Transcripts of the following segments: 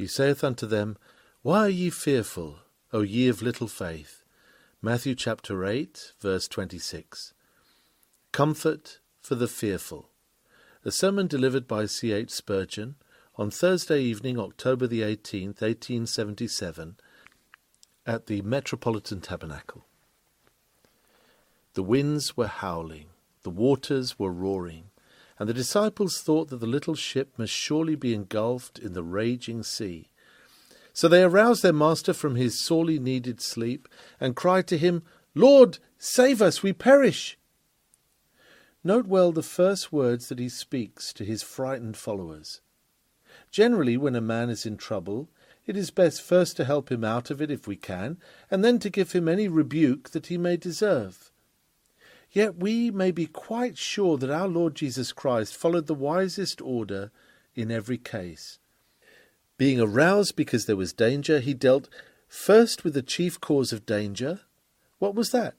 He saith unto them, Why are ye fearful, O ye of little faith? Matthew chapter 8, verse 26. Comfort for the fearful. A sermon delivered by C. H. Spurgeon on Thursday evening, October the 18th, 1877, at the Metropolitan Tabernacle. The winds were howling, the waters were roaring, and the disciples thought that the little ship must surely be engulfed in the raging sea. So they aroused their master from his sorely needed sleep, and cried to him, Lord, save us, we perish! Note well the first words that he speaks to his frightened followers. Generally, when a man is in trouble, it is best first to help him out of it if we can, and then to give him any rebuke that he may deserve. Yet we may be quite sure that our Lord Jesus Christ followed the wisest order in every case. Being aroused because there was danger, he dealt first with the chief cause of danger. What was that?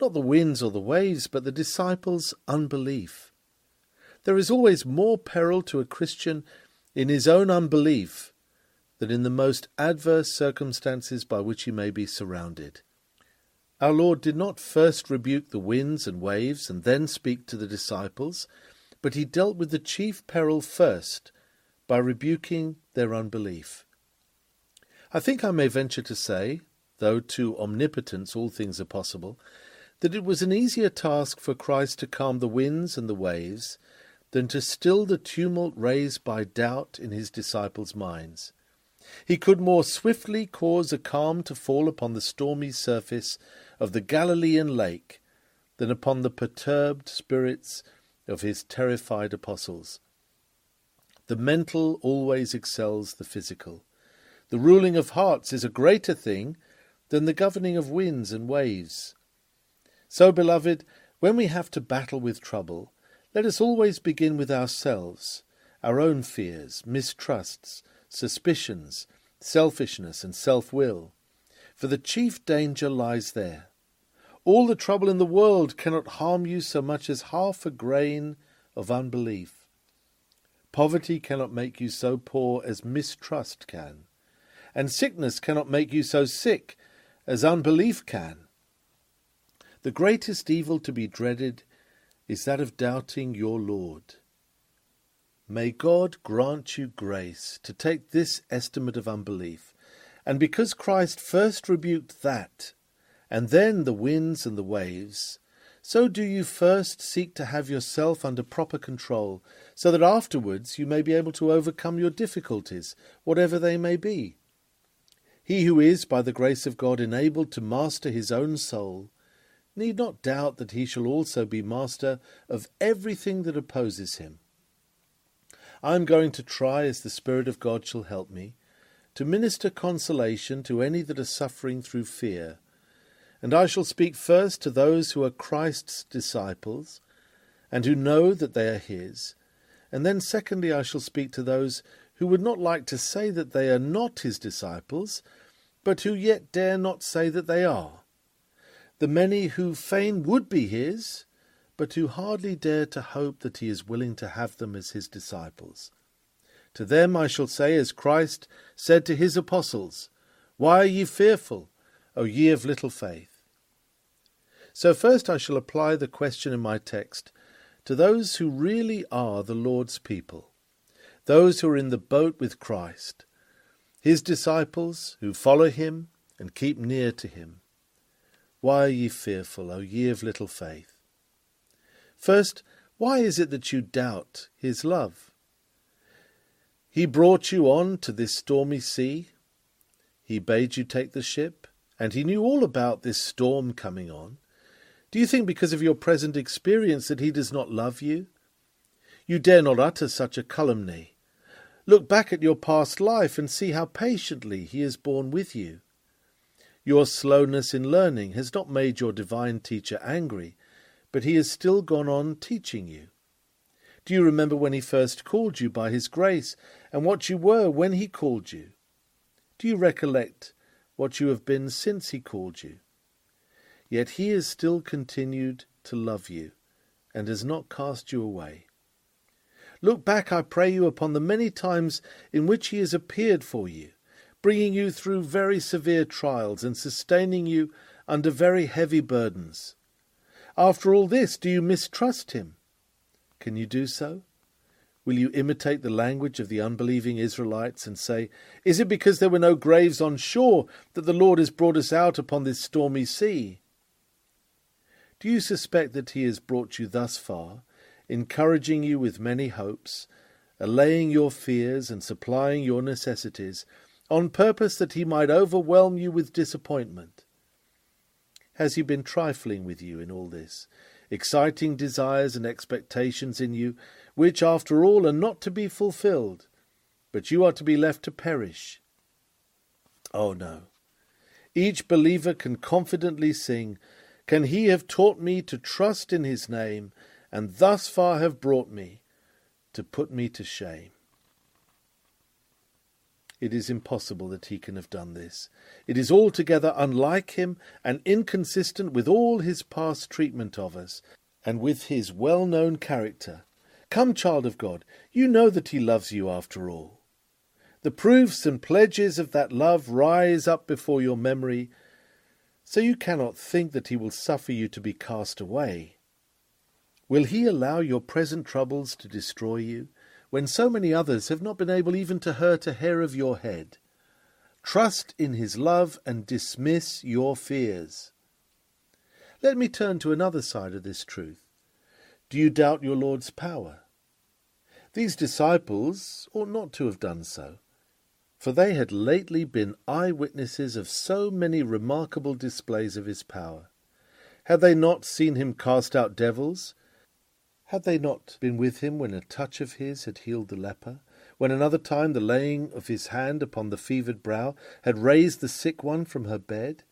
Not the winds or the waves, but the disciples' unbelief. There is always more peril to a Christian in his own unbelief than in the most adverse circumstances by which he may be surrounded. Our Lord did not first rebuke the winds and waves and then speak to the disciples, but he dealt with the chief peril first, by rebuking their unbelief. I think I may venture to say, though to omnipotence all things are possible, that it was an easier task for Christ to calm the winds and the waves than to still the tumult raised by doubt in his disciples' minds. He could more swiftly cause a calm to fall upon the stormy surface of the Galilean lake than upon the perturbed spirits of his terrified apostles. The mental always excels the physical. The ruling of hearts is a greater thing than the governing of winds and waves. So, beloved, when we have to battle with trouble, let us always begin with ourselves, our own fears, mistrusts, suspicions, selfishness, and self-will. For the chief danger lies there. All the trouble in the world cannot harm you so much as half a grain of unbelief. Poverty cannot make you so poor as mistrust can, and sickness cannot make you so sick as unbelief can. The greatest evil to be dreaded is that of doubting your Lord. May God grant you grace to take this estimate of unbelief, and because Christ first rebuked that, and then the winds and the waves, so do you first seek to have yourself under proper control, so that afterwards you may be able to overcome your difficulties, whatever they may be. He who is, by the grace of God, enabled to master his own soul, need not doubt that he shall also be master of everything that opposes him. I am going to try, as the Spirit of God shall help me, to minister consolation to any that are suffering through fear, and I shall speak first to those who are Christ's disciples, and who know that they are his, and then secondly I shall speak to those who would not like to say that they are not his disciples, but who yet dare not say that they are, the many who fain would be his, but who hardly dare to hope that he is willing to have them as his disciples. To them I shall say, as Christ said to his apostles, Why are ye fearful, O ye of little faith? So first I shall apply the question in my text to those who really are the Lord's people, those who are in the boat with Christ, his disciples who follow him and keep near to him. Why are ye fearful, O ye of little faith? First, why is it that you doubt his love? He brought you on to this stormy sea. He bade you take the ship, and he knew all about this storm coming on. Do you think because of your present experience that he does not love you? You dare not utter such a calumny. Look back at your past life and see how patiently he has borne with you. Your slowness in learning has not made your divine teacher angry, but he has still gone on teaching you. Do you remember when he first called you by his grace, and what you were when he called you? Do you recollect what you have been since he called you? Yet he has still continued to love you, and has not cast you away. Look back, I pray you, upon the many times in which he has appeared for you, bringing you through very severe trials and sustaining you under very heavy burdens. After all this, do you mistrust him? Can you do so? Will you imitate the language of the unbelieving Israelites and say, Is it because there were no graves on shore that the Lord has brought us out upon this stormy sea? Do you suspect that he has brought you thus far, encouraging you with many hopes, allaying your fears and supplying your necessities, on purpose that he might overwhelm you with disappointment? Has he been trifling with you in all this, exciting desires and expectations in you, which, after all, are not to be fulfilled, but you are to be left to perish? Oh no! Each believer can confidently sing, Can he have taught me to trust in his name, and thus far have brought me, to put me to shame? It is impossible that he can have done this. It is altogether unlike him and inconsistent with all his past treatment of us, and with his well-known character. Come, child of God, you know that he loves you after all. The proofs and pledges of that love rise up before your memory, so you cannot think that he will suffer you to be cast away. Will he allow your present troubles to destroy you, when so many others have not been able even to hurt a hair of your head? Trust in his love and dismiss your fears. Let me turn to another side of this truth. Do you doubt your Lord's power? These disciples ought not to have done so, for they had lately been eyewitnesses of so many remarkable displays of his power. Had they not seen him cast out devils? Had they not been with him when a touch of his had healed the leper, when another time the laying of his hand upon the fevered brow had raised the sick one from her bed?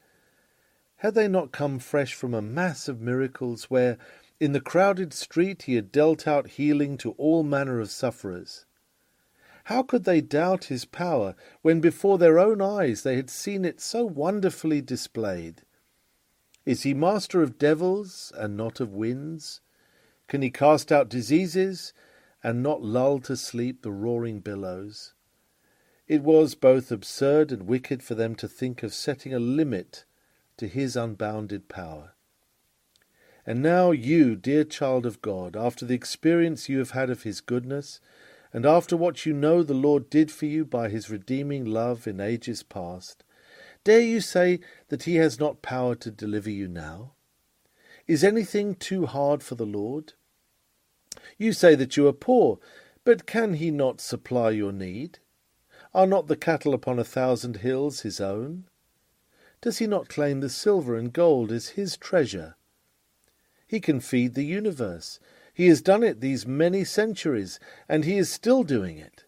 Had they not come fresh from a mass of miracles where, in the crowded street, he had dealt out healing to all manner of sufferers? How could they doubt his power when before their own eyes they had seen it so wonderfully displayed? Is he master of devils and not of winds? Can he cast out diseases and not lull to sleep the roaring billows? It was both absurd and wicked for them to think of setting a limit to his unbounded power. And now you, dear child of God, after the experience you have had of his goodness, and after what you know the Lord did for you by his redeeming love in ages past, dare you say that he has not power to deliver you now? Is anything too hard for the Lord? You say that you are poor, but can he not supply your need? Are not the cattle upon 1,000 hills his own? Does he not claim the silver and gold as his treasure? He can feed the universe. He has done it these many centuries, and he is still doing it.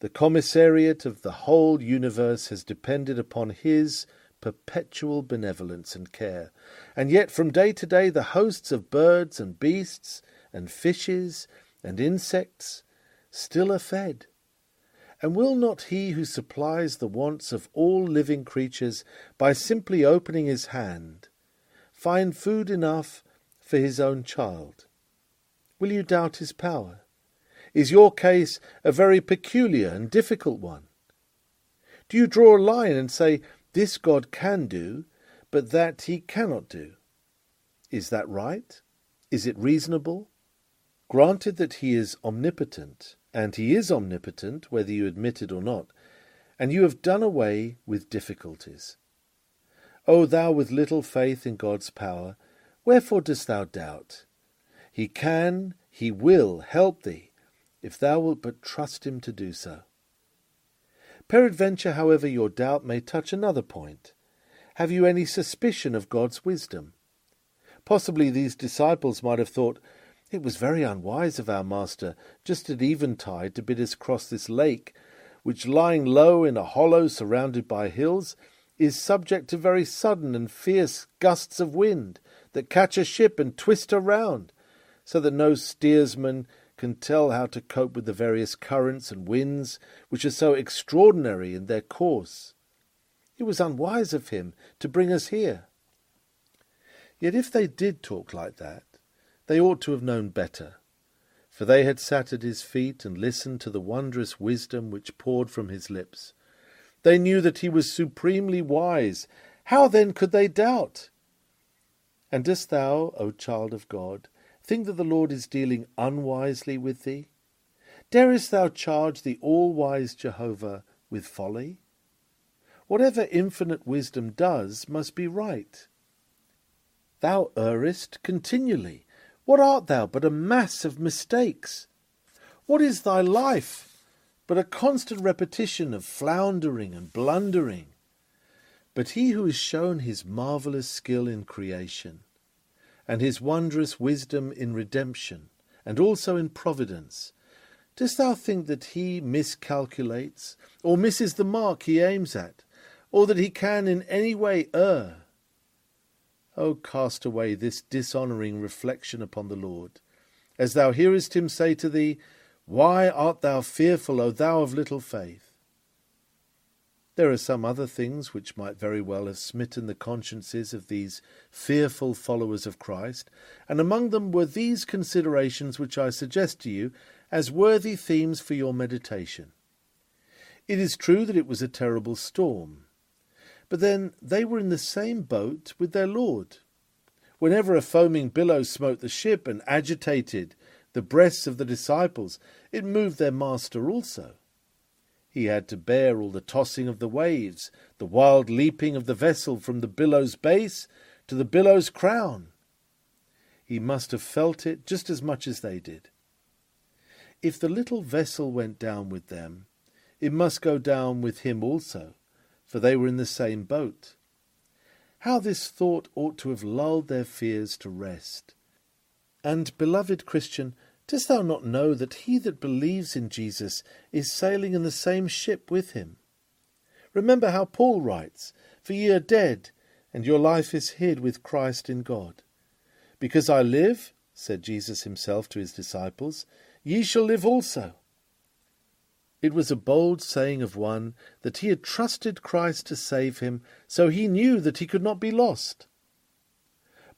The commissariat of the whole universe has depended upon his perpetual benevolence and care, and yet from day to day the hosts of birds and beasts and fishes and insects still are fed. And will not he who supplies the wants of all living creatures by simply opening his hand find food enough for his own child? Will you doubt his power? Is your case a very peculiar and difficult one? Do you draw a line and say, This God can do, but that he cannot do? Is that right? Is it reasonable? Granted that he is omnipotent, and he is omnipotent whether you admit it or not, and you have done away with difficulties. O thou with little faith in God's power, wherefore dost thou doubt? He can, he will help thee, if thou wilt but trust him to do so. Peradventure, however, your doubt may touch another point. Have you any suspicion of God's wisdom? Possibly these disciples might have thought, It was very unwise of our Master, just at eventide, to bid us cross this lake, which, lying low in a hollow surrounded by hills, is subject to very sudden and fierce gusts of wind that catch a ship and twist her round, so that no steersman can tell how to cope with the various currents and winds which are so extraordinary in their course. It was unwise of him to bring us here. Yet if they did talk like that, they ought to have known better, for they had sat at his feet and listened to the wondrous wisdom which poured from his lips. They knew that he was supremely wise. How then could they doubt? And dost thou, O child of God, think that the Lord is dealing unwisely with thee? Darest thou charge the all-wise Jehovah with folly? Whatever infinite wisdom does must be right. Thou errest continually. What art thou but a mass of mistakes? What is thy life but a constant repetition of floundering and blundering? But he who has shown his marvellous skill in creation, and his wondrous wisdom in redemption, and also in providence, dost thou think that he miscalculates, or misses the mark he aims at, or that he can in any way err? O cast away this dishonouring reflection upon the Lord, as thou hearest him say to thee, Why art thou fearful, O thou of little faith? There are some other things which might very well have smitten the consciences of these fearful followers of Christ, and among them were these considerations which I suggest to you as worthy themes for your meditation. It is true that it was a terrible storm, but then they were in the same boat with their Lord. Whenever a foaming billow smote the ship and agitated the breasts of the disciples, it moved their master also. He had to bear all the tossing of the waves, the wild leaping of the vessel from the billow's base to the billow's crown. He must have felt it just as much as they did. If the little vessel went down with them, it must go down with him also, for they were in the same boat. How this thought ought to have lulled their fears to rest! And, beloved Christian, dost thou not know that he that believes in Jesus is sailing in the same ship with him? Remember how Paul writes, For ye are dead, and your life is hid with Christ in God. Because I live, said Jesus himself to his disciples, ye shall live also. It was a bold saying of one that he had trusted Christ to save him, so he knew that he could not be lost.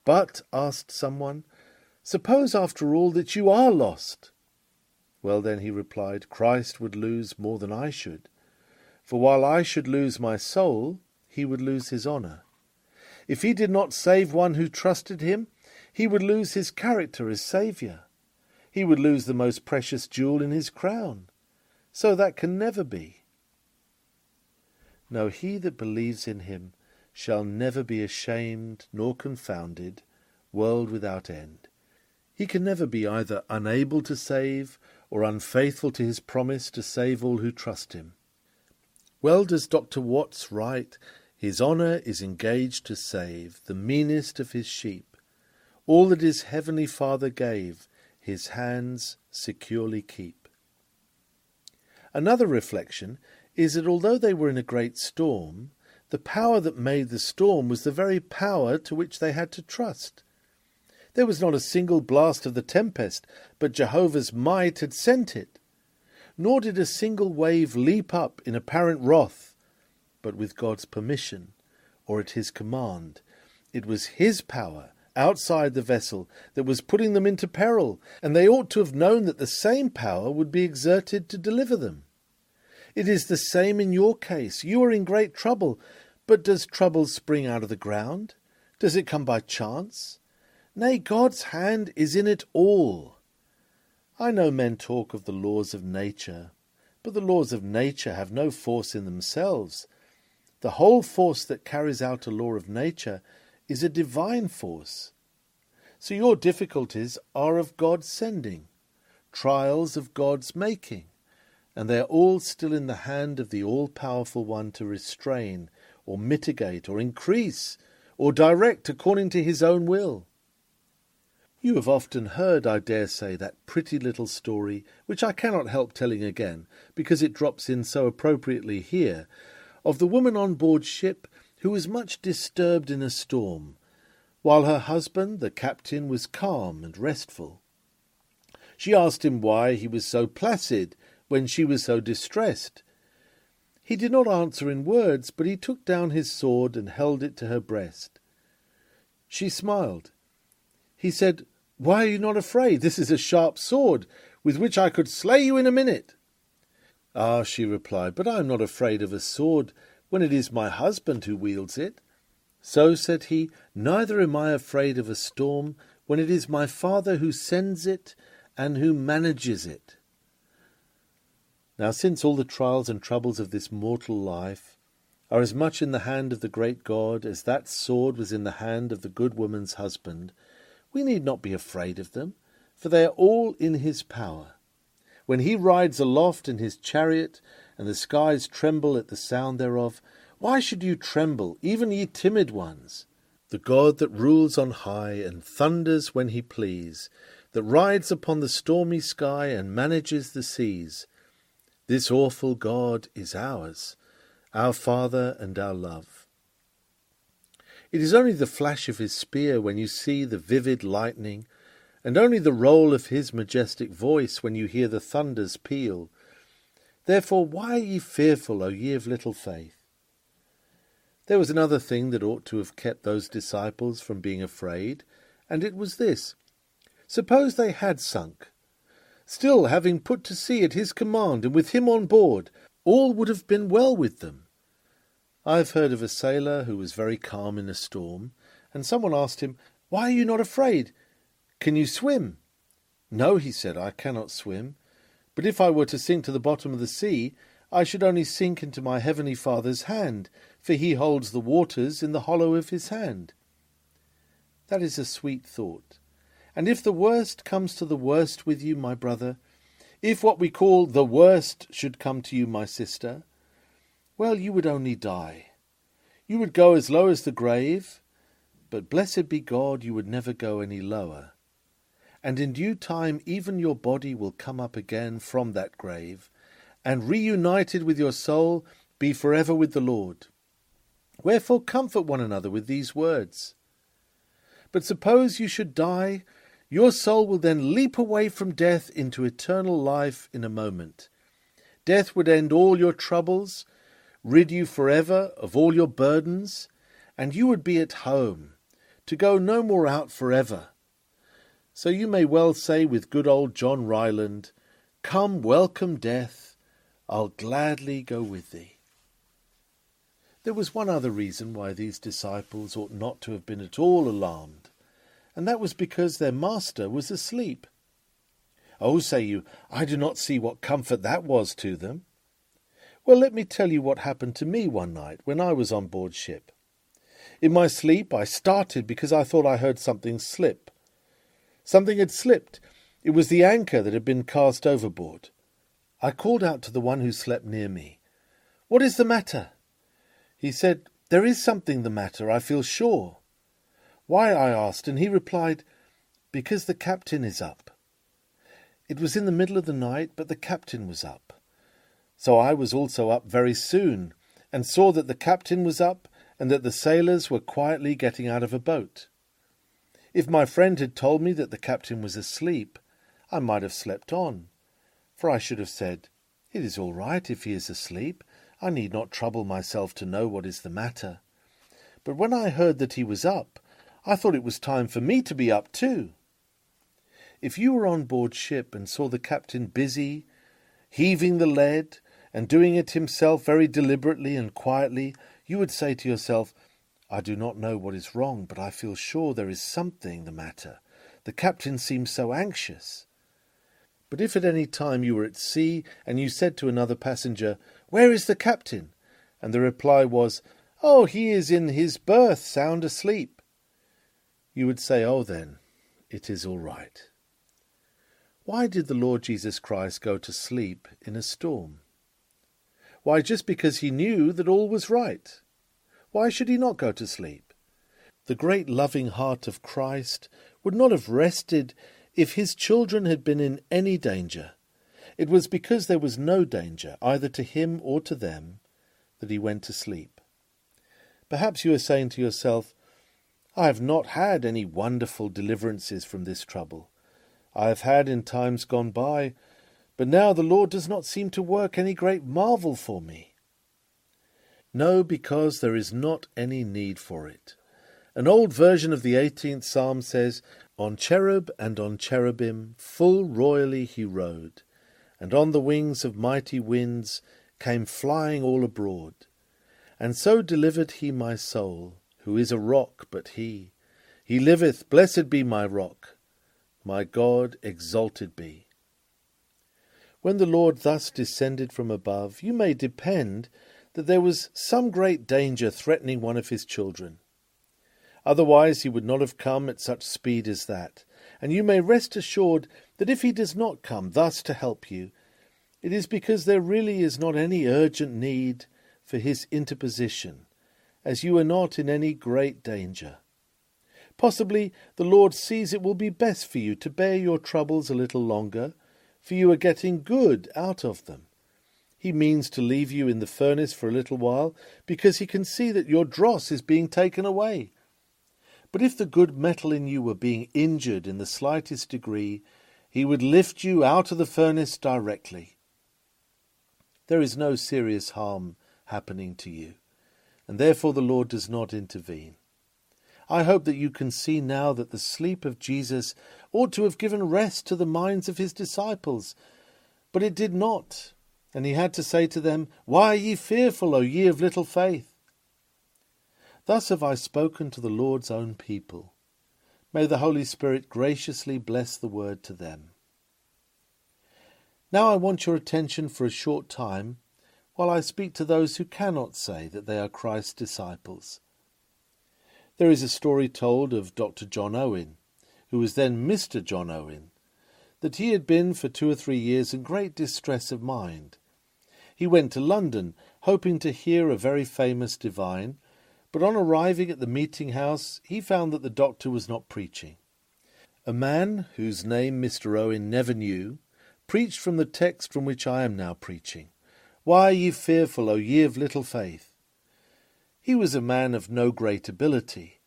But, asked someone, suppose, after all, that you are lost. Well, then, he replied, Christ would lose more than I should. For while I should lose my soul, he would lose his honour. If he did not save one who trusted him, he would lose his character as Saviour. He would lose the most precious jewel in his crown. So that can never be. No, he that believes in him shall never be ashamed nor confounded, world without end. He can never be either unable to save or unfaithful to his promise to save all who trust him. Well does Dr. Watts write, His honour is engaged to save the meanest of his sheep. All that his heavenly Father gave, his hands securely keep. Another reflection is that although they were in a great storm, the power that made the storm was the very power to which they had to trust. There was not a single blast of the tempest, but Jehovah's might had sent it. Nor did a single wave leap up in apparent wrath, but with God's permission, or at his command. It was his power, outside the vessel, that was putting them into peril, and they ought to have known that the same power would be exerted to deliver them. It is the same in your case. You are in great trouble, but does trouble spring out of the ground? Does it come by chance? Nay, God's hand is in it all. I know men talk of the laws of nature, but the laws of nature have no force in themselves. The whole force that carries out a law of nature is a divine force. So your difficulties are of God's sending, trials of God's making, and they are all still in the hand of the all-powerful one to restrain, or mitigate, or increase, or direct according to his own will. You have often heard, I dare say, that pretty little story, which I cannot help telling again, because it drops in so appropriately here, of the woman on board ship who was much disturbed in a storm, while her husband, the captain, was calm and restful. She asked him why he was so placid when she was so distressed. He did not answer in words, but he took down his sword and held it to her breast. She smiled. He said, Why are you not afraid? This is a sharp sword, with which I could slay you in a minute. Ah, she replied, but I am not afraid of a sword, when it is my husband who wields it. So, said he, neither am I afraid of a storm, when it is my Father who sends it and who manages it. Now, since all the trials and troubles of this mortal life are as much in the hand of the great God as that sword was in the hand of the good woman's husband, we need not be afraid of them, for they are all in his power. When he rides aloft in his chariot, and the skies tremble at the sound thereof, why should you tremble, even ye timid ones? The God that rules on high and thunders when he please, that rides upon the stormy sky and manages the seas, this awful God is ours, our Father and our love. It is only the flash of his spear when you see the vivid lightning, and only the roll of his majestic voice when you hear the thunders peal. Therefore why are ye fearful, O ye of little faith? There was another thing that ought to have kept those disciples from being afraid, and it was this. Suppose they had sunk. Still, having put to sea at his command, and with him on board, all would have been well with them. I have heard of a sailor who was very calm in a storm, and someone asked him, "Why are you not afraid? Can you swim?" "No," he said, "I cannot swim. But if I were to sink to the bottom of the sea, I should only sink into my heavenly Father's hand, for he holds the waters in the hollow of his hand." That is a sweet thought. And if the worst comes to the worst with you, my brother, if what we call the worst should come to you, my sister, well, you would only die. You would go as low as the grave, but blessed be God, you would never go any lower. And in due time even your body will come up again from that grave, and reunited with your soul, be forever with the Lord. Wherefore comfort one another with these words. But suppose you should die, your soul will then leap away from death into eternal life in a moment. Death would end all your troubles, rid you forever of all your burdens, and you would be at home, to go no more out forever. So you may well say with good old John Ryland, "Come, welcome death, I'll gladly go with thee." There was one other reason why these disciples ought not to have been at all alarmed, and that was because their master was asleep. Oh, say you, I do not see what comfort that was to them. Well, let me tell you what happened to me one night when I was on board ship. In my sleep I started because I thought I heard something slip. Something had slipped. It was the anchor that had been cast overboard. I called out to the one who slept near me, "What is the matter?" He said, "There is something the matter, I feel sure." "Why?" I asked, and he replied, "Because the captain is up." It was in the middle of the night, but the captain was up. So I was also up very soon, and saw that the captain was up, and that the sailors were quietly getting out of a boat. If my friend had told me that the captain was asleep, I might have slept on, for I should have said, "It is all right if he is asleep, I need not trouble myself to know what is the matter." But when I heard that he was up, I thought it was time for me to be up too. If you were on board ship and saw the captain busy, heaving the lead, and doing it himself very deliberately and quietly, you would say to yourself, "I do not know what is wrong, but I feel sure there is something the matter. The captain seems so anxious." But if at any time you were at sea, and you said to another passenger, "Where is the captain?" and the reply was, "Oh, he is in his berth, sound asleep," you would say, "Oh, then, it is all right." Why did the Lord Jesus Christ go to sleep in a storm? Why, just because he knew that all was right. Why should he not go to sleep? The great loving heart of Christ would not have rested if his children had been in any danger. It was because there was no danger, either to him or to them, that he went to sleep. Perhaps you are saying to yourself, "I have not had any wonderful deliverances from this trouble. I have had in times gone by, but now the Lord does not seem to work any great marvel for me." No, because there is not any need for it. An old version of the 18th Psalm says, On cherub and on cherubim full royally he rode, and on the wings of mighty winds came flying all abroad. And so delivered he my soul, who is a rock but he. He liveth, blessed be my rock, my God exalted be. When the Lord thus descended from above, you may depend that there was some great danger threatening one of his children. Otherwise he would not have come at such speed as that, and you may rest assured that if he does not come thus to help you, it is because there really is not any urgent need for his interposition, as you are not in any great danger. Possibly the Lord sees it will be best for you to bear your troubles a little longer, for you are getting good out of them. He means to leave you in the furnace for a little while, because he can see that your dross is being taken away. But if the good metal in you were being injured in the slightest degree, he would lift you out of the furnace directly. There is no serious harm happening to you, and therefore the Lord does not intervene. I hope that you can see now that the sleep of Jesus ought to have given rest to the minds of his disciples, but it did not, and he had to say to them, "Why are ye fearful, O ye of little faith?" Thus have I spoken to the Lord's own people. May the Holy Spirit graciously bless the word to them. Now I want your attention for a short time while I speak to those who cannot say that they are Christ's disciples. There is a story told of Dr. John Owen, who was then Mr. John Owen, that he had been for 2 or 3 years in great distress of mind. He went to London, hoping to hear a very famous divine, but on arriving at the meeting-house he found that the doctor was not preaching. A man, whose name Mr. Owen never knew, preached from the text from which I am now preaching, "Why are ye fearful, O ye of little faith?" He was a man of no great ability,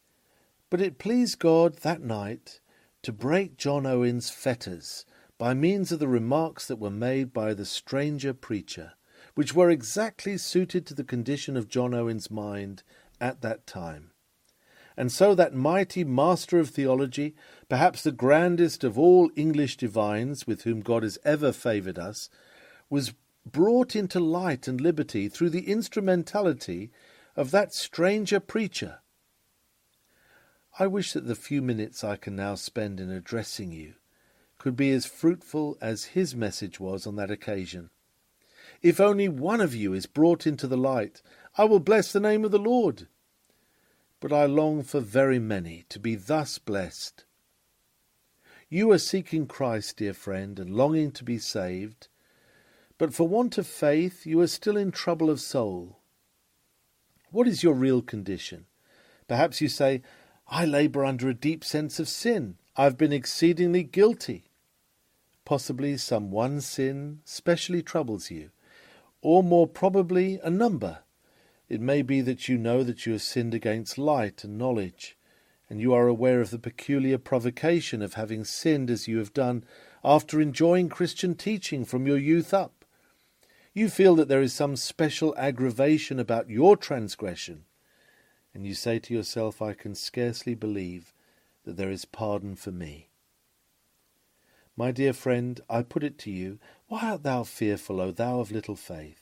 but it pleased God that night to break John Owen's fetters by means of the remarks that were made by the stranger preacher, which were exactly suited to the condition of John Owen's mind at that time. And so that mighty master of theology, perhaps the grandest of all English divines with whom God has ever favoured us, was brought into light and liberty through the instrumentality of that stranger preacher. I wish that the few minutes I can now spend in addressing you could be as fruitful as his message was on that occasion. If only one of you is brought into the light, I will bless the name of the Lord. But I long for very many to be thus blessed. You are seeking Christ, dear friend, and longing to be saved, but for want of faith you are still in trouble of soul. What is your real condition? Perhaps you say, "I labour under a deep sense of sin. I have been exceedingly guilty." Possibly some one sin specially troubles you, or more probably a number. It may be that you know that you have sinned against light and knowledge, and you are aware of the peculiar provocation of having sinned as you have done after enjoying Christian teaching from your youth up. You feel that there is some special aggravation about your transgression, and you say to yourself, "I can scarcely believe that there is pardon for me." My dear friend, I put it to you, why art thou fearful, O thou of little faith?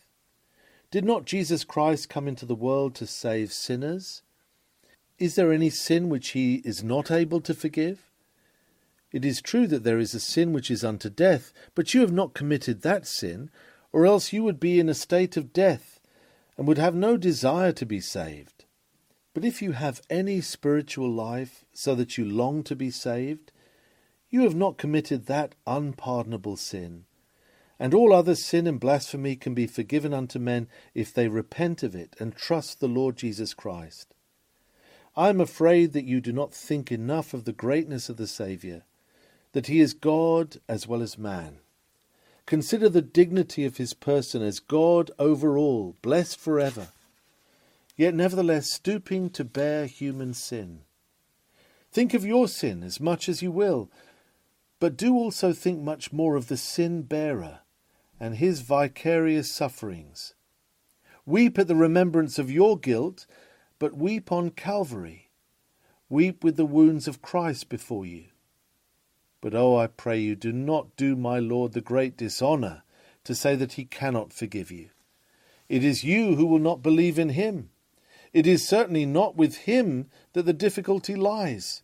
Did not Jesus Christ come into the world to save sinners? Is there any sin which he is not able to forgive? It is true that there is a sin which is unto death, but you have not committed that sin, or else you would be in a state of death, and would have no desire to be saved. But if you have any spiritual life, so that you long to be saved, you have not committed that unpardonable sin. And all other sin and blasphemy can be forgiven unto men if they repent of it and trust the Lord Jesus Christ. I am afraid that you do not think enough of the greatness of the Saviour, that he is God as well as man. Consider the dignity of his person as God over all, blessed forever, yet nevertheless stooping to bear human sin. Think of your sin as much as you will, but do also think much more of the sin-bearer and his vicarious sufferings. Weep at the remembrance of your guilt, but weep on Calvary. Weep with the wounds of Christ before you. But oh, I pray you, do not do my Lord the great dishonour to say that he cannot forgive you. It is you who will not believe in him. It is certainly not with him that the difficulty lies.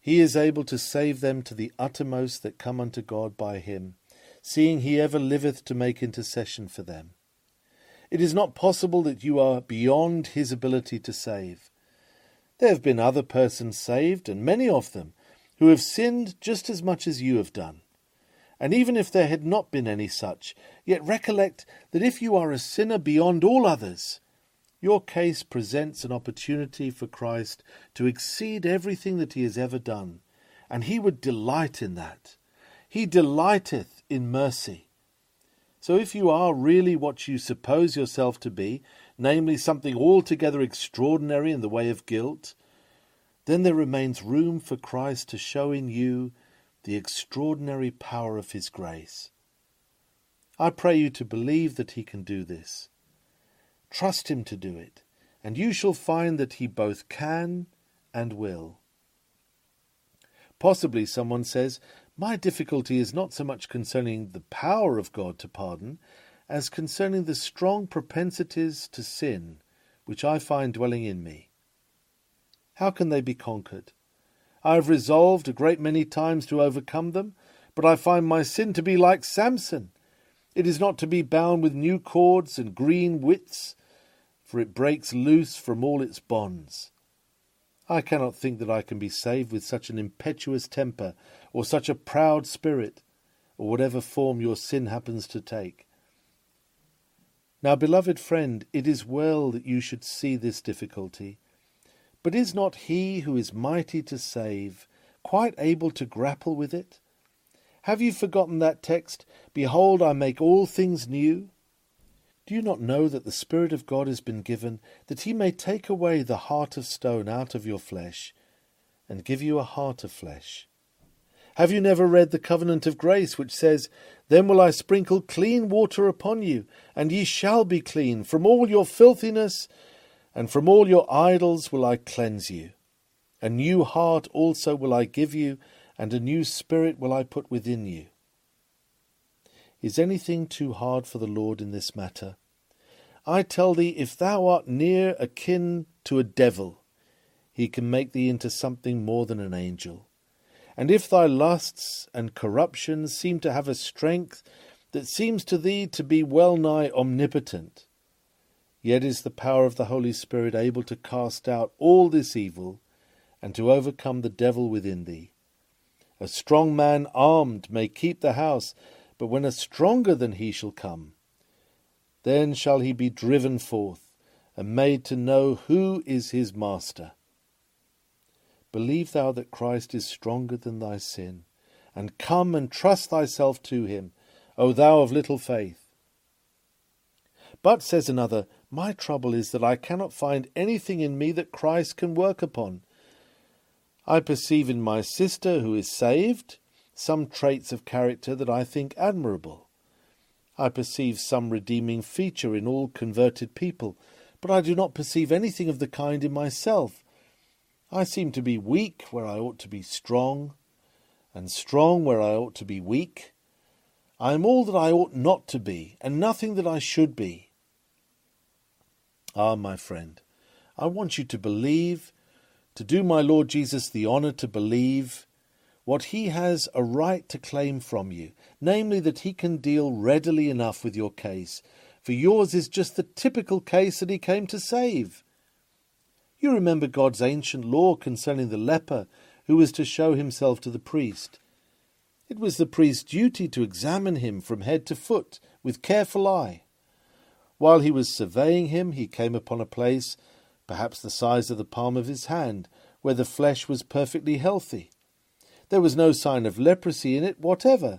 He is able to save them to the uttermost that come unto God by him, seeing he ever liveth to make intercession for them. It is not possible that you are beyond his ability to save. There have been other persons saved, and many of them, who have sinned just as much as you have done. And even if there had not been any such, yet recollect that if you are a sinner beyond all others, your case presents an opportunity for Christ to exceed everything that he has ever done, and he would delight in that. He delighteth in mercy. So if you are really what you suppose yourself to be, namely something altogether extraordinary in the way of guilt, then there remains room for Christ to show in you the extraordinary power of his grace. I pray you to believe that he can do this. Trust him to do it, and you shall find that he both can and will. Possibly someone says, my difficulty is not so much concerning the power of God to pardon, as concerning the strong propensities to sin, which I find dwelling in me. How can they be conquered? I have resolved a great many times to overcome them, but I find my sin to be like Samson. It is not to be bound with new cords and green wits, for it breaks loose from all its bonds. I cannot think that I can be saved with such an impetuous temper, or such a proud spirit, or whatever form your sin happens to take. Now, beloved friend, it is well that you should see this difficulty. But is not he who is mighty to save quite able to grapple with it? Have you forgotten that text, Behold, I make all things new? Do you not know that the Spirit of God has been given, that he may take away the heart of stone out of your flesh, and give you a heart of flesh? Have you never read the covenant of grace, which says, Then will I sprinkle clean water upon you, and ye shall be clean from all your filthiness, and from all your idols will I cleanse you. A new heart also will I give you, and a new spirit will I put within you. Is anything too hard for the Lord in this matter? I tell thee, if thou art near akin to a devil, he can make thee into something more than an angel. And if thy lusts and corruptions seem to have a strength that seems to thee to be well nigh omnipotent, yet is the power of the Holy Spirit able to cast out all this evil, and to overcome the devil within thee. A strong man armed may keep the house, but when a stronger than he shall come, then shall he be driven forth, and made to know who is his master. Believe thou that Christ is stronger than thy sin, and come and trust thyself to him, O thou of little faith. But, says another, my trouble is that I cannot find anything in me that Christ can work upon. I perceive in my sister, who is saved, some traits of character that I think admirable. I perceive some redeeming feature in all converted people, but I do not perceive anything of the kind in myself. I seem to be weak where I ought to be strong, and strong where I ought to be weak. I am all that I ought not to be, and nothing that I should be. Ah, my friend, I want you to believe, to do my Lord Jesus the honour to believe what he has a right to claim from you, namely that he can deal readily enough with your case, for yours is just the typical case that he came to save. You remember God's ancient law concerning the leper who was to show himself to the priest. It was the priest's duty to examine him from head to foot with careful eye. While he was surveying him, he came upon a place, perhaps the size of the palm of his hand, where the flesh was perfectly healthy. There was no sign of leprosy in it whatever,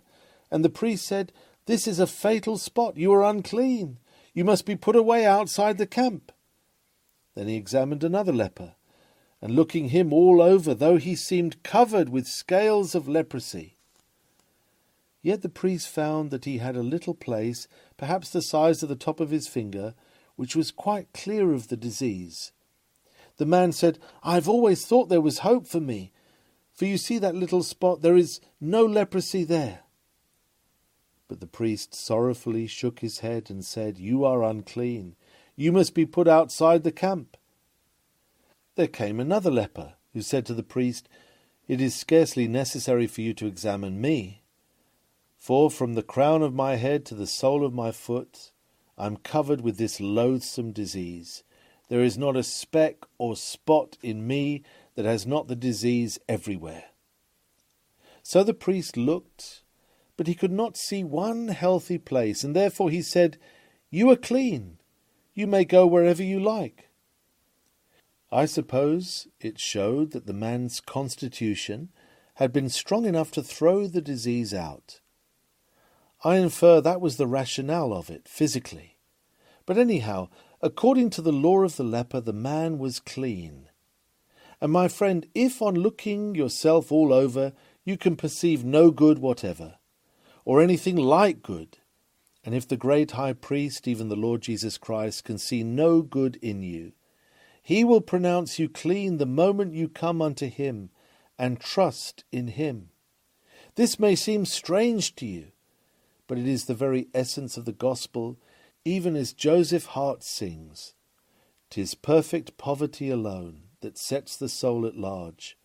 and the priest said, This is a fatal spot, you are unclean, you must be put away outside the camp. Then he examined another leper, and looking him all over, though he seemed covered with scales of leprosy, yet the priest found that he had a little place, perhaps the size of the top of his finger, which was quite clear of the disease. The man said, I have always thought there was hope for me, For you see that little spot, there is no leprosy there. But the priest sorrowfully shook his head and said, You are unclean. You must be put outside the camp. There came another leper, who said to the priest, It is scarcely necessary for you to examine me, for from the crown of my head to the sole of my foot I am covered with this loathsome disease. There is not a speck or spot in me that has not the disease everywhere. So the priest looked, but he could not see one healthy place, and therefore he said, You are clean. You may go wherever you like. I suppose it showed that the man's constitution had been strong enough to throw the disease out. I infer that was the rationale of it, physically. But anyhow, according to the law of the leper, the man was clean. And my friend, if on looking yourself all over, you can perceive no good whatever, or anything like good, and if the great high priest, even the Lord Jesus Christ, can see no good in you, he will pronounce you clean the moment you come unto him and trust in him. This may seem strange to you, but it is the very essence of the gospel, even as Joseph Hart sings, "'Tis perfect poverty alone that sets the soul at large.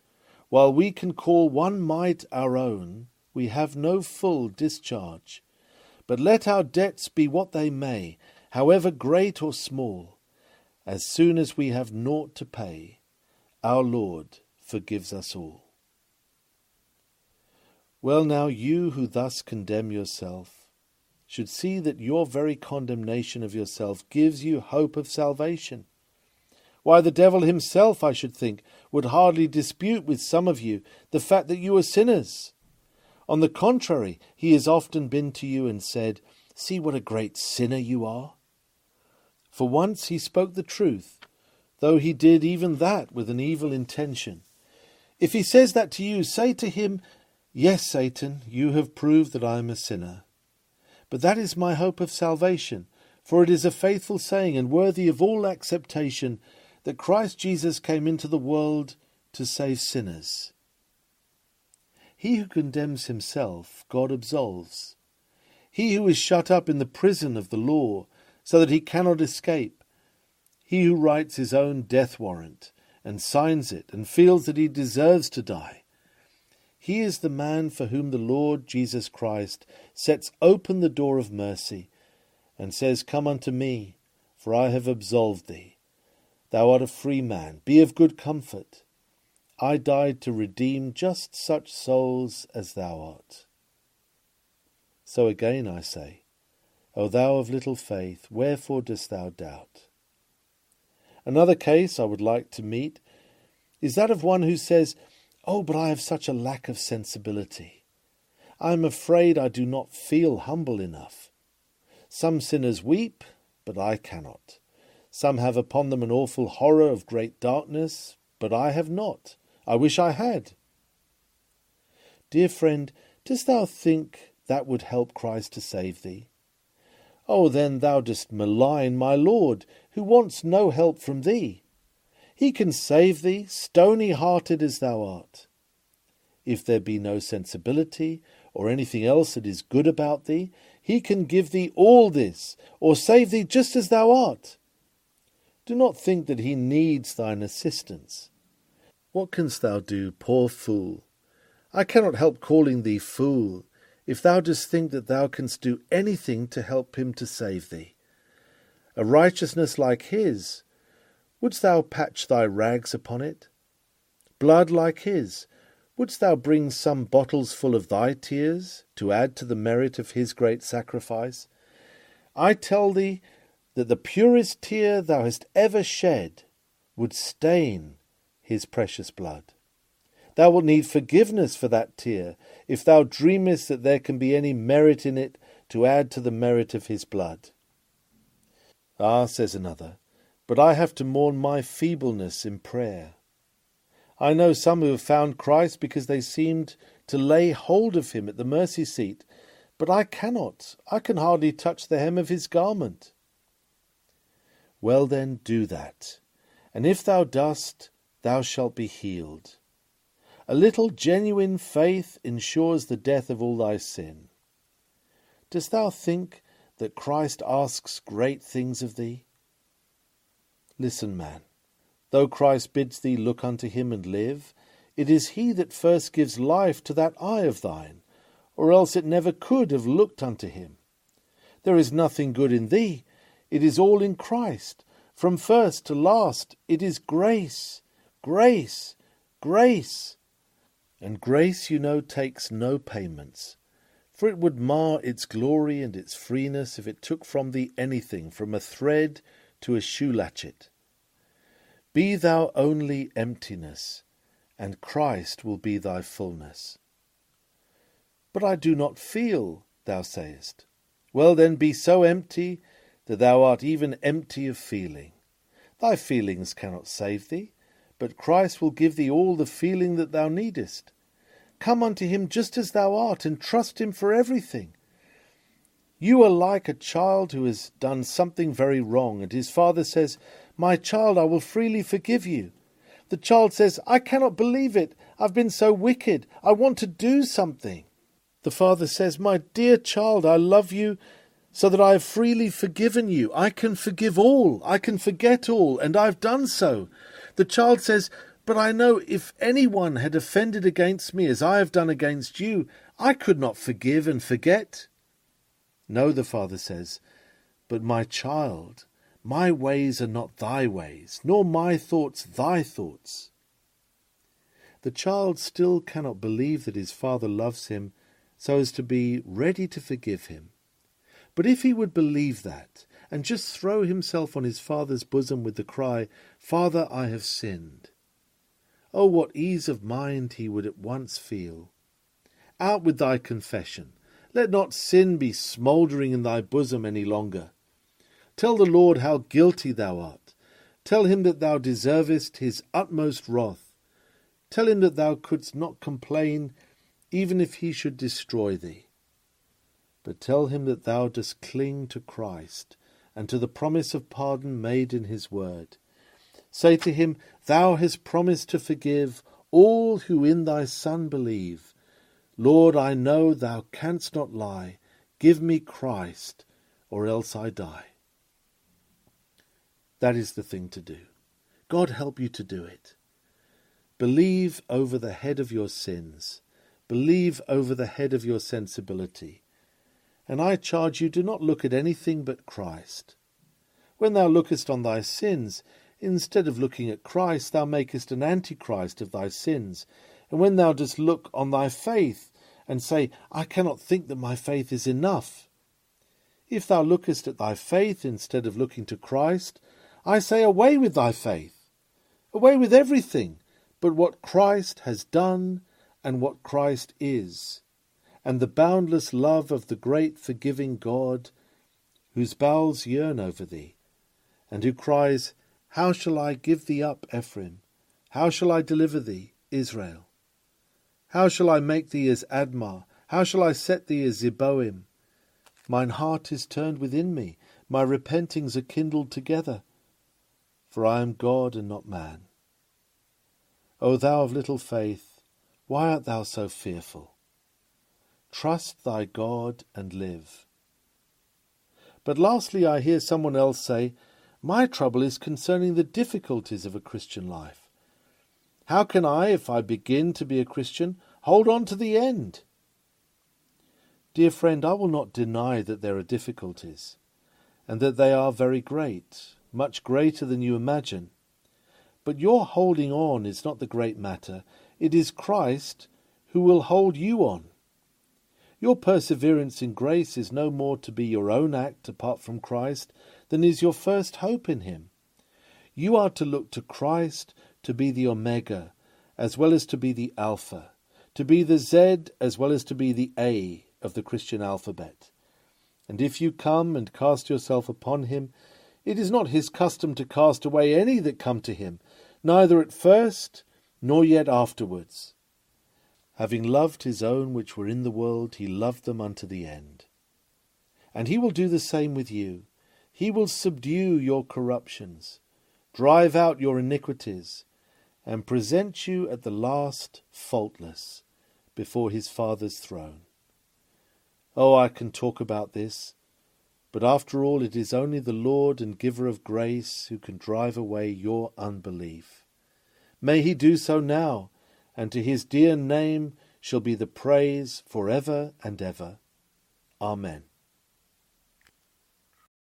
While we can call one mite our own, we have no full discharge. But let our debts be what they may, however great or small. As soon as we have naught to pay, our Lord forgives us all." Well now, you who thus condemn yourself should see that your very condemnation of yourself gives you hope of salvation. Why, the devil himself, I should think, would hardly dispute with some of you the fact that you are sinners. On the contrary, he has often been to you and said, See what a great sinner you are. For once he spoke the truth, though he did even that with an evil intention. If he says that to you, say to him, Yes, Satan, you have proved that I am a sinner. But that is my hope of salvation, for it is a faithful saying and worthy of all acceptation that Christ Jesus came into the world to save sinners. He who condemns himself, God absolves. He who is shut up in the prison of the law, so that he cannot escape. He who writes his own death warrant, and signs it, and feels that he deserves to die. He is the man for whom the Lord Jesus Christ sets open the door of mercy, and says, Come unto me, for I have absolved thee. Thou art a free man, be of good comfort. I died to redeem just such souls as thou art. So again I say, O thou of little faith, wherefore dost thou doubt? Another case I would like to meet is that of one who says, Oh, but I have such a lack of sensibility. I am afraid I do not feel humble enough. Some sinners weep, but I cannot. Some have upon them an awful horror of great darkness, but I have not. I wish I had. Dear friend, dost thou think that would help Christ to save thee? Oh, then thou dost malign my Lord, who wants no help from thee. He can save thee, stony-hearted as thou art. If there be no sensibility, or anything else that is good about thee, he can give thee all this, or save thee just as thou art. Do not think that he needs thine assistance. What canst thou do, poor fool? I cannot help calling thee fool, if thou dost think that thou canst do anything to help him to save thee. A righteousness like his, wouldst thou patch thy rags upon it? Blood like his, wouldst thou bring some bottles full of thy tears, to add to the merit of his great sacrifice? I tell thee, that the purest tear thou hast ever shed would stain his precious blood. Thou wilt need forgiveness for that tear, if thou dreamest that there can be any merit in it to add to the merit of his blood. Ah, says another, but I have to mourn my feebleness in prayer. I know some who have found Christ because they seemed to lay hold of him at the mercy seat, but I cannot, I can hardly touch the hem of his garment. Well then, do that, and if thou dost, thou shalt be healed. A little genuine faith ensures the death of all thy sin. Dost thou think that Christ asks great things of thee? Listen, man, though Christ bids thee look unto him and live, it is he that first gives life to that eye of thine, or else it never could have looked unto him. There is nothing good in thee, it is all in Christ. From first to last it is grace, grace, grace. And grace, you know, takes no payments, for it would mar its glory and its freeness if it took from thee anything, from a thread to a shoe latchet. Be thou only emptiness, and Christ will be thy fullness. But I do not feel, thou sayest. Well then, be so empty that thou art even empty of feeling. Thy feelings cannot save thee, but Christ will give thee all the feeling that thou needest. Come unto him just as thou art, and trust him for everything. You are like a child who has done something very wrong, and his father says, "My child, I will freely forgive you." The child says, "I cannot believe it. I've been so wicked. I want to do something." The father says, "My dear child, I love you so that I have freely forgiven you. I can forgive all. I can forget all, and I've done so." The child says, "But I know if anyone had offended against me as I have done against you, I could not forgive and forget." No, the father says, "But my child, my ways are not thy ways, nor my thoughts thy thoughts." The child still cannot believe that his father loves him so as to be ready to forgive him. But if he would believe that, and just throw himself on his father's bosom with the cry, "Father, I have sinned," oh, what ease of mind he would at once feel! Out with thy confession. Let not sin be smouldering in thy bosom any longer. Tell the Lord how guilty thou art. Tell him that thou deservest his utmost wrath. Tell him that thou couldst not complain, even if he should destroy thee. But tell him that thou dost cling to Christ, and to the promise of pardon made in his word. Say to him, "Thou hast promised to forgive all who in thy Son believe. Lord, I know thou canst not lie. Give me Christ, or else I die." That is the thing to do. God help you to do it. Believe over the head of your sins. Believe over the head of your sensibility. And I charge you, do not look at anything but Christ. When thou lookest on thy sins, instead of looking at Christ, thou makest an antichrist of thy sins. And when thou dost look on thy faith, and say, "I cannot think that my faith is enough," if thou lookest at thy faith instead of looking to Christ, I say, away with thy faith, away with everything but what Christ has done and what Christ is, and the boundless love of the great forgiving God, whose bowels yearn over thee, and who cries, "How shall I give thee up, Ephraim? How shall I deliver thee, Israel? How shall I make thee as Admah? How shall I set thee as Zeboim? Mine heart is turned within me, my repentings are kindled together, for I am God and not man. O thou of little faith, why art thou so fearful? Trust thy God and live." But lastly, I hear someone else say, "My trouble is concerning the difficulties of a Christian life. How can I, if I begin to be a Christian, hold on to the end?" Dear friend, I will not deny that there are difficulties, and that they are very great, much greater than you imagine. But your holding on is not the great matter. It is Christ who will hold you on. Your perseverance in grace is no more to be your own act apart from Christ than is your first hope in him. You are to look to Christ to be the Omega, as well as to be the Alpha, to be the Z as well as to be the A of the Christian alphabet. And if you come and cast yourself upon him, it is not his custom to cast away any that come to him, neither at first nor yet afterwards. Having loved his own which were in the world, he loved them unto the end. And he will do the same with you. He will subdue your corruptions, drive out your iniquities, and present you at the last faultless before his Father's throne. Oh, I can talk about this, but after all it is only the Lord and giver of grace who can drive away your unbelief. May he do so now, and to his dear name shall be the praise for ever and ever. Amen.